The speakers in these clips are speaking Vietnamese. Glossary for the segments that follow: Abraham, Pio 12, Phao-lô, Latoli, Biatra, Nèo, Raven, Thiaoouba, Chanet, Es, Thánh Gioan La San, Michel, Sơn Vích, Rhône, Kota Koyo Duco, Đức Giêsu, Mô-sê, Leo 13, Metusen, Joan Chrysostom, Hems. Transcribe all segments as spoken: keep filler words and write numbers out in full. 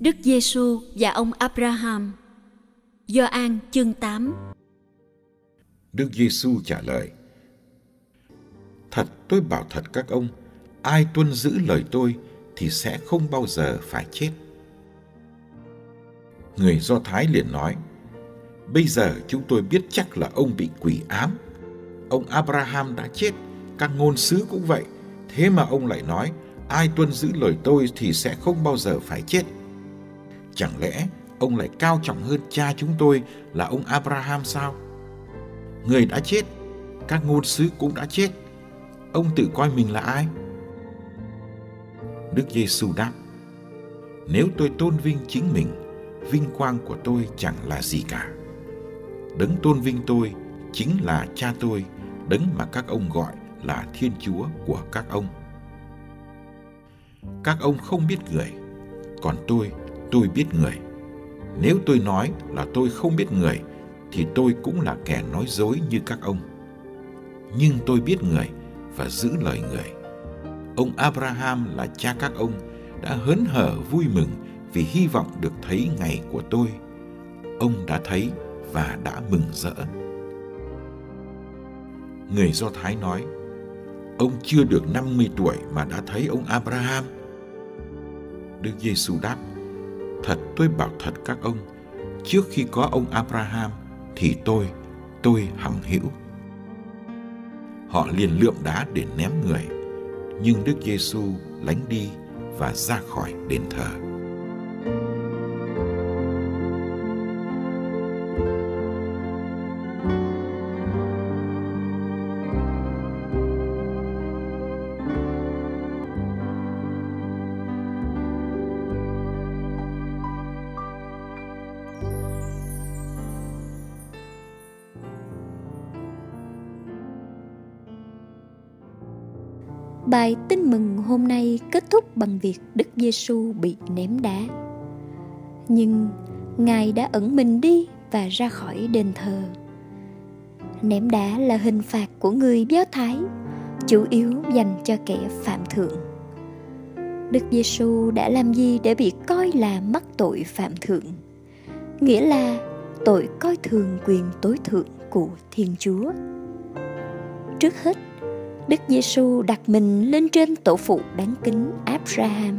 Đức Giêsu và ông Abraham. Gioan chương tám. Đức Giêsu trả lời: Thật tôi bảo thật các ông, ai tuân giữ lời tôi thì sẽ không bao giờ phải chết. Người Do Thái liền nói: Bây giờ chúng tôi biết chắc là ông bị quỷ ám. Ông Abraham đã chết, các ngôn sứ cũng vậy, thế mà ông lại nói ai tuân giữ lời tôi thì sẽ không bao giờ phải chết. Chẳng lẽ ông lại cao trọng hơn cha chúng tôi là ông Abraham sao? Người đã chết, các ngôn sứ cũng đã chết. Ông tự coi mình là ai? Đức Giêsu đáp: Nếu tôi tôn vinh chính mình, vinh quang của tôi chẳng là gì cả. Đấng tôn vinh tôi chính là cha tôi, đấng mà các ông gọi là Thiên Chúa của các ông. Các ông không biết người, còn tôi Tôi biết người. Nếu tôi nói là tôi không biết người, thì tôi cũng là kẻ nói dối như các ông. Nhưng tôi biết người và giữ lời người. Ông Abraham là cha các ông đã hớn hở vui mừng vì hy vọng được thấy ngày của tôi. Ông đã thấy và đã mừng rỡ. Người Do Thái nói: Ông chưa được năm mươi tuổi mà đã thấy ông Abraham. Đức Giêsu đáp: Thật tôi bảo thật các ông, trước khi có ông Abraham thì tôi, tôi hằng hữu. Họ liền lượm đá để ném người, nhưng Đức Giêsu lánh đi và ra khỏi đền thờ. Bài tin mừng hôm nay kết thúc bằng việc Đức Giêsu bị ném đá. Nhưng Ngài đã ẩn mình đi và ra khỏi đền thờ. Ném đá là hình phạt của người Do Thái, chủ yếu dành cho kẻ phạm thượng. Đức Giêsu đã làm gì để bị coi là mắc tội phạm thượng? Nghĩa là tội coi thường quyền tối thượng của Thiên Chúa. Trước hết, Đức Giêsu đặt mình lên trên tổ phụ đáng kính Abraham.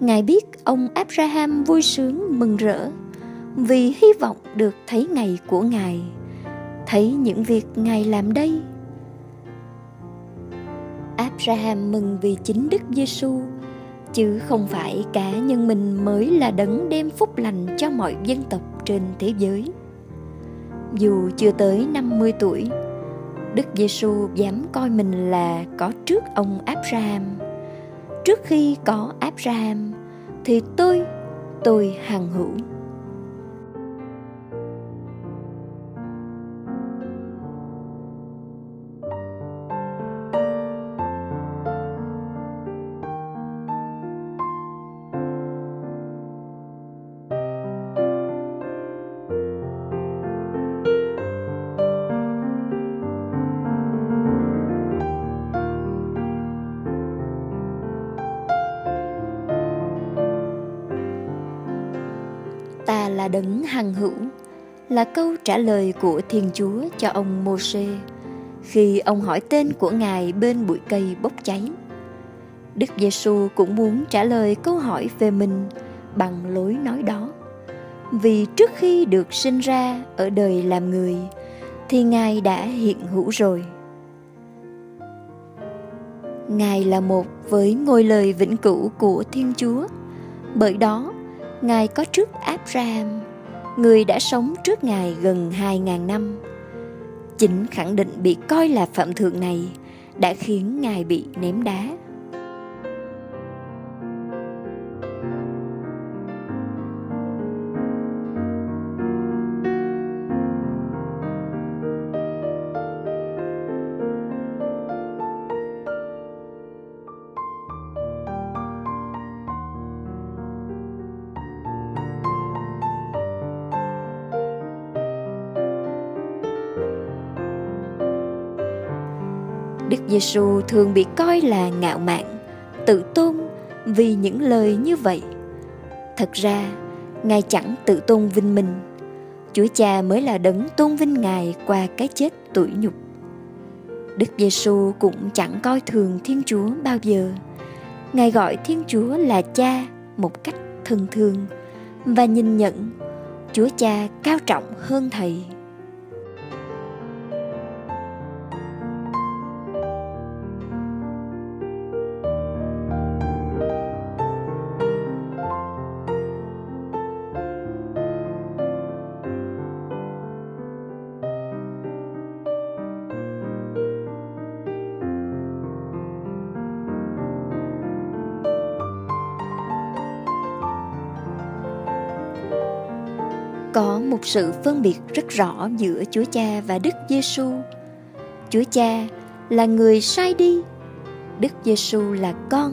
Ngài biết ông Abraham vui sướng mừng rỡ vì hy vọng được thấy ngày của Ngài, thấy những việc Ngài làm đây. Abraham mừng vì chính Đức Giêsu, chứ không phải cá nhân mình mới là đấng đem phúc lành cho mọi dân tộc trên thế giới. Dù chưa tới năm mươi tuổi, Đức Giêsu dám coi mình là có trước ông Abraham. Trước khi có Abraham thì tôi, tôi hằng hữu. Ta là đấng hằng hữu là câu trả lời của Thiên Chúa cho ông Mô-sê khi ông hỏi tên của Ngài bên bụi cây bốc cháy. Đức Giêsu cũng muốn trả lời câu hỏi về mình bằng lối nói đó. Vì trước khi được sinh ra ở đời làm người thì Ngài đã hiện hữu rồi. Ngài là một với ngôi lời vĩnh cửu của Thiên Chúa. Bởi đó, Ngài có trước Abraham, người đã sống trước Ngài gần hai nghìn năm. Chính khẳng định bị coi là phạm thượng này đã khiến Ngài bị ném đá. Đức Giêsu thường bị coi là ngạo mạn, tự tôn vì những lời như vậy. Thật ra, Ngài chẳng tự tôn vinh mình. Chúa Cha mới là đấng tôn vinh Ngài qua cái chết tủi nhục. Đức Giêsu cũng chẳng coi thường Thiên Chúa bao giờ. Ngài gọi Thiên Chúa là Cha một cách thân thương và nhìn nhận Chúa Cha cao trọng hơn Thầy. Có một sự phân biệt rất rõ giữa Chúa Cha và Đức Giêsu. Chúa Cha là người sai đi, Đức Giêsu là con,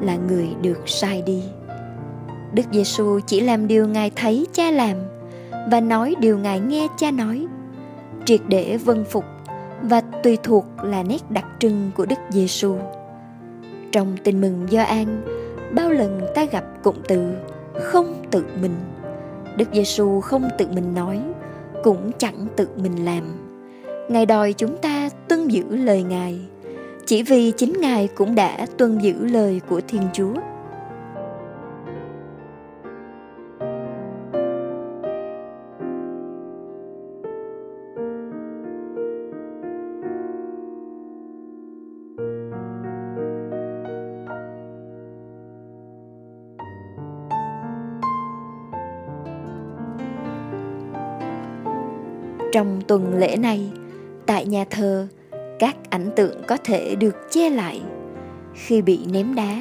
là người được sai đi. Đức Giêsu chỉ làm điều Ngài thấy Cha làm và nói điều Ngài nghe Cha nói, triệt để vâng phục và tùy thuộc là nét đặc trưng của Đức Giêsu. Trong Tin mừng Gioan, bao lần ta gặp cụm từ không tự mình. Đức Giêsu không tự mình nói, cũng chẳng tự mình làm. Ngài đòi chúng ta tuân giữ lời Ngài, chỉ vì chính Ngài cũng đã tuân giữ lời của Thiên Chúa. Trong tuần lễ này, tại nhà thờ, các ảnh tượng có thể được che lại. Khi bị ném đá,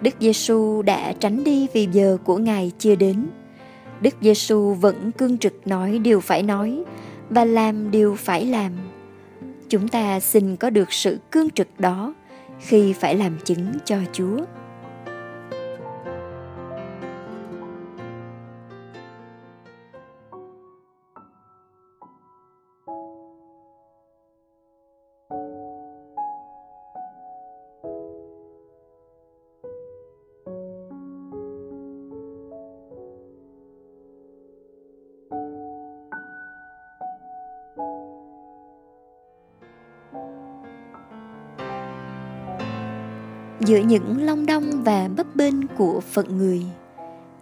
Đức Giêsu đã tránh đi vì giờ của Ngài chưa đến. Đức Giêsu vẫn cương trực nói điều phải nói và làm điều phải làm. Chúng ta xin có được sự cương trực đó khi phải làm chứng cho Chúa. Giữa những long đong và bấp bênh của phận người,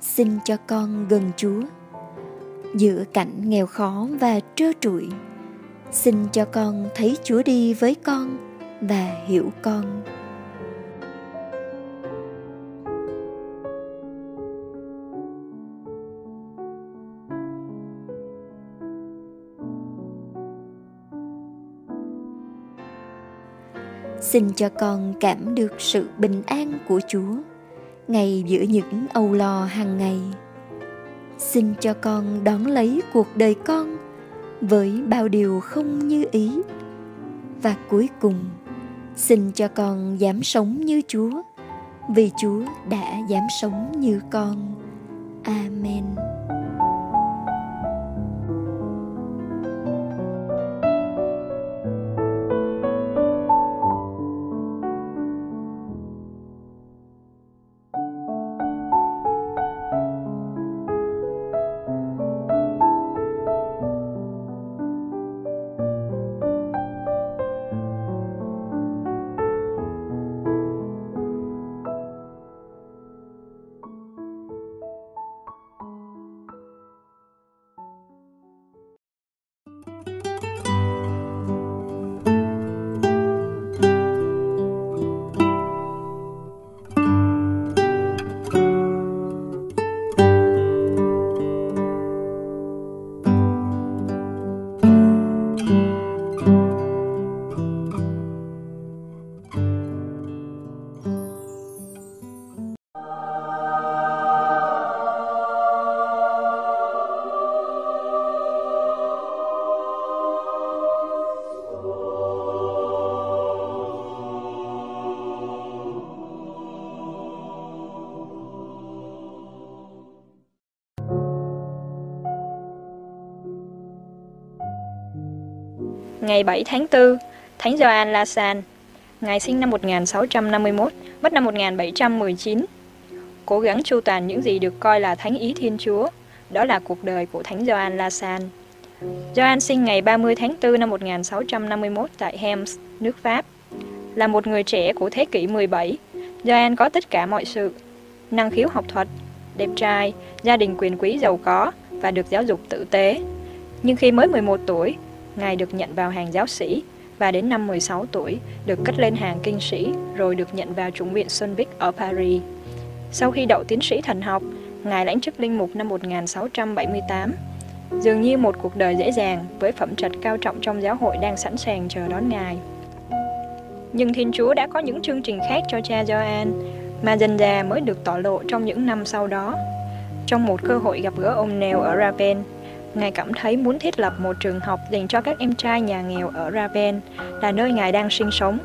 xin cho con gần Chúa. Giữa cảnh nghèo khó và trơ trụi, xin cho con thấy Chúa đi với con và hiểu con. Xin cho con cảm được sự bình an của Chúa ngay giữa những âu lo hàng ngày. Xin cho con đón lấy cuộc đời con với bao điều không như ý. Và cuối cùng, xin cho con dám sống như Chúa, vì Chúa đã dám sống như con. Amen. ngày bảy tháng tư, Thánh Gioan La San, ngày sinh năm một nghìn sáu trăm năm mươi mốt, mất năm một nghìn bảy trăm mười chín. Cố gắng chu toàn những gì được coi là thánh ý Thiên Chúa, đó là cuộc đời của Thánh Gioan La San. Gioan sinh ngày ba mươi tháng tư năm một nghìn sáu trăm năm mươi mốt tại Hems, nước Pháp. Là một người trẻ của thế kỷ mười bảy, Gioan có tất cả mọi sự: năng khiếu học thuật, đẹp trai, gia đình quyền quý giàu có và được giáo dục tử tế. Nhưng khi mới mười một tuổi, Ngài được nhận vào hàng giáo sĩ và đến năm mười sáu tuổi được cất lên hàng kinh sĩ rồi được nhận vào chủng viện Sơn Vích ở Paris. Sau khi đậu tiến sĩ thần học, Ngài lãnh chức linh mục năm một nghìn sáu trăm bảy mươi tám. Dường như một cuộc đời dễ dàng với phẩm chất cao trọng trong giáo hội đang sẵn sàng chờ đón Ngài. Nhưng Thiên Chúa đã có những chương trình khác cho cha Gioan, mà dần dà mới được tỏ lộ trong những năm sau đó. Trong một cơ hội gặp gỡ ông Nèo ở Raven, Ngài cảm thấy muốn thiết lập một trường học dành cho các em trai nhà nghèo ở Raven, là nơi Ngài đang sinh sống.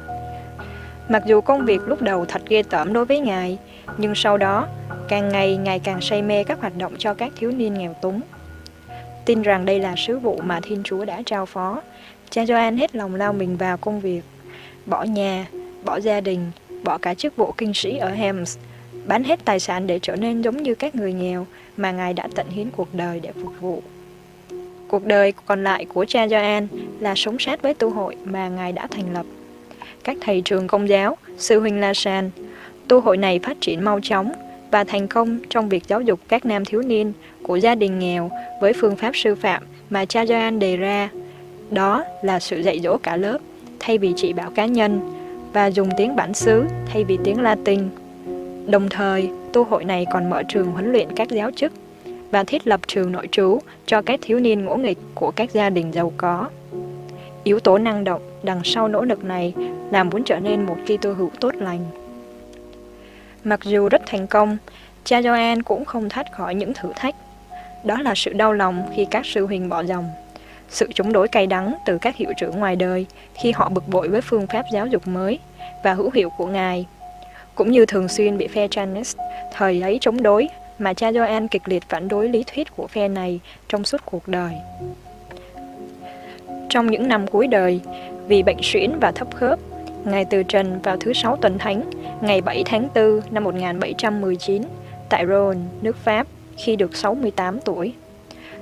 Mặc dù công việc lúc đầu thật ghê tởm đối với Ngài, nhưng sau đó, càng ngày Ngài càng say mê các hoạt động cho các thiếu niên nghèo túng. Tin rằng đây là sứ vụ mà Thiên Chúa đã trao phó, cha Gioan hết lòng lao mình vào công việc. Bỏ nhà, bỏ gia đình, bỏ cả chức vụ kinh sĩ ở Hems, bán hết tài sản để trở nên giống như các người nghèo mà Ngài đã tận hiến cuộc đời để phục vụ. Cuộc đời còn lại của cha Gioan là sống sát với tu hội mà Ngài đã thành lập. Các thầy trường công giáo, sư huynh La San, tu hội này phát triển mau chóng và thành công trong việc giáo dục các nam thiếu niên của gia đình nghèo với phương pháp sư phạm mà cha Gioan đề ra. Đó là sự dạy dỗ cả lớp thay vì chỉ bảo cá nhân và dùng tiếng bản xứ thay vì tiếng Latin. Đồng thời, tu hội này còn mở trường huấn luyện các giáo chức và thiết lập trường nội trú cho các thiếu niên ngỗ nghịch của các gia đình giàu có. Yếu tố năng động đằng sau nỗ lực này làm muốn trở nên một Kitô hữu tốt lành. Mặc dù rất thành công, cha Gioan cũng không thoát khỏi những thử thách. Đó là sự đau lòng khi các sư huynh bỏ dòng, sự chống đối cay đắng từ các hiệu trưởng ngoài đời khi họ bực bội với phương pháp giáo dục mới và hữu hiệu của Ngài, cũng như thường xuyên bị phe Chanet thời ấy chống đối mà cha Gioan kịch liệt phản đối lý thuyết của phe này trong suốt cuộc đời. Trong những năm cuối đời, vì bệnh suyễn và thấp khớp, Ngài từ trần vào thứ sáu tuần thánh, ngày bảy tháng tư năm một nghìn bảy trăm mười chín, tại Rhône, nước Pháp, khi được sáu mươi tám tuổi.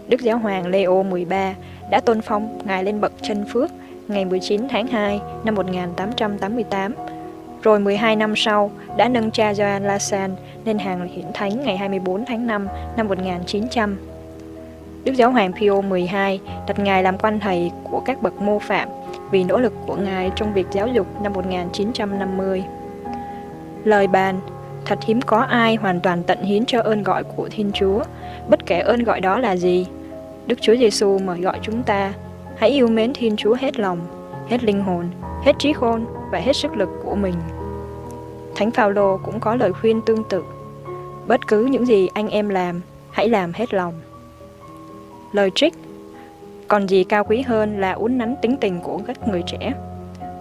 Đức Giáo hoàng Leo mười ba đã tôn phong Ngài lên bậc chân phước ngày mười chín tháng hai năm một nghìn tám trăm tám mươi tám, rồi mười hai năm sau đã nâng cha Gioan La San lên hàng hiển thánh ngày hai mươi tư tháng năm năm một nghìn chín trăm. Đức Giáo hoàng Pio mười hai đặt Ngài làm quan thầy của các bậc mô phạm vì nỗ lực của Ngài trong việc giáo dục năm một nghìn chín trăm năm mươi. Lời bàn: thật hiếm có ai hoàn toàn tận hiến cho ơn gọi của Thiên Chúa, bất kể ơn gọi đó là gì. Đức Chúa Giêsu mời gọi chúng ta hãy yêu mến Thiên Chúa hết lòng, hết linh hồn, hết trí khôn và hết sức lực của mình. Thánh Phao-lô cũng có lời khuyên tương tự: bất cứ những gì anh em làm, hãy làm hết lòng. Lời trích: còn gì cao quý hơn là uốn nắn tính tình của các người trẻ.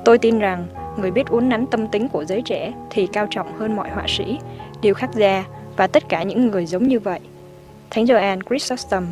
Tôi tin rằng người biết uốn nắn tâm tính của giới trẻ thì cao trọng hơn mọi họa sĩ, điêu khắc gia và tất cả những người giống như vậy. Thánh Joan Chrysostom.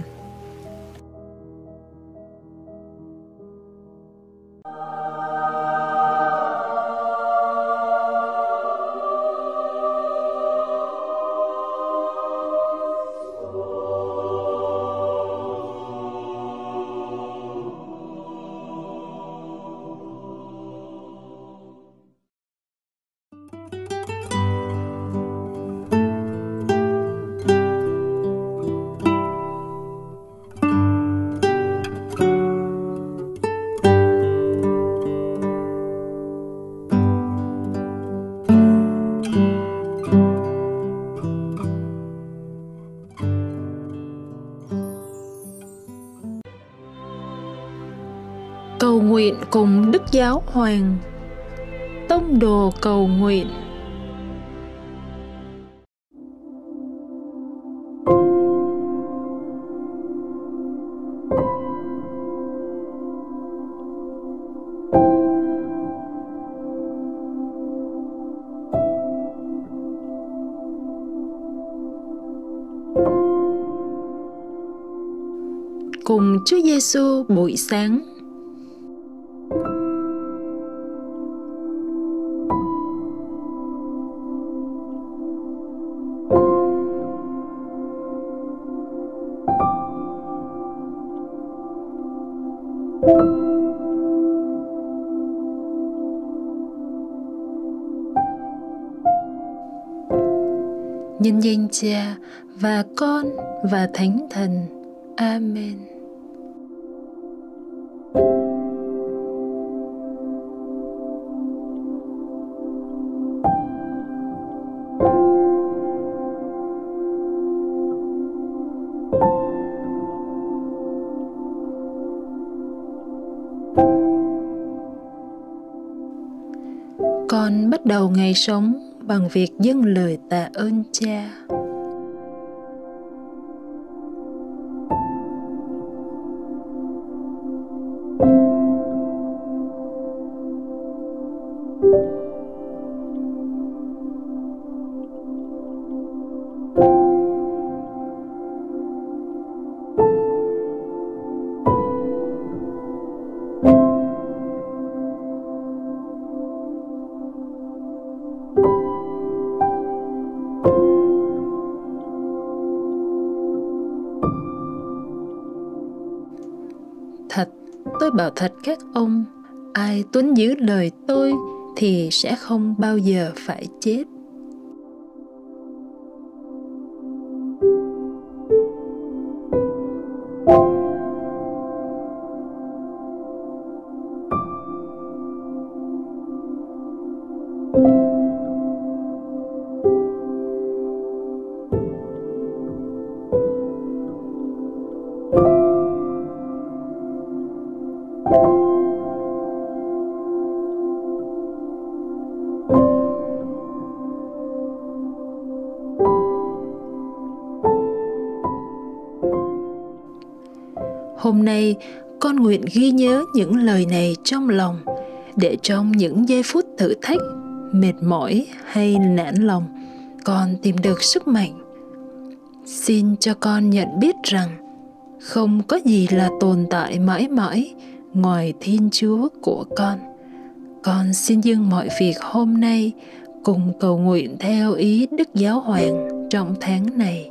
Cầu nguyện cùng Đức Giáo Hoàng. Tông đồ cầu nguyện. Cùng Chúa Giêsu buổi sáng. Nhân danh Cha và Con và Thánh Thần. Amen. Con bắt đầu ngày sống bằng việc dâng lời tạ ơn Cha. Thật, tôi bảo thật các ông, ai tuân giữ lời tôi thì sẽ không bao giờ phải chết. Hôm nay, con nguyện ghi nhớ những lời này trong lòng, để trong những giây phút thử thách, mệt mỏi hay nản lòng, con tìm được sức mạnh. Xin cho con nhận biết rằng, không có gì là tồn tại mãi mãi ngoài Thiên Chúa của con. Con xin dâng mọi việc hôm nay, cùng cầu nguyện theo ý Đức Giáo Hoàng trong tháng này.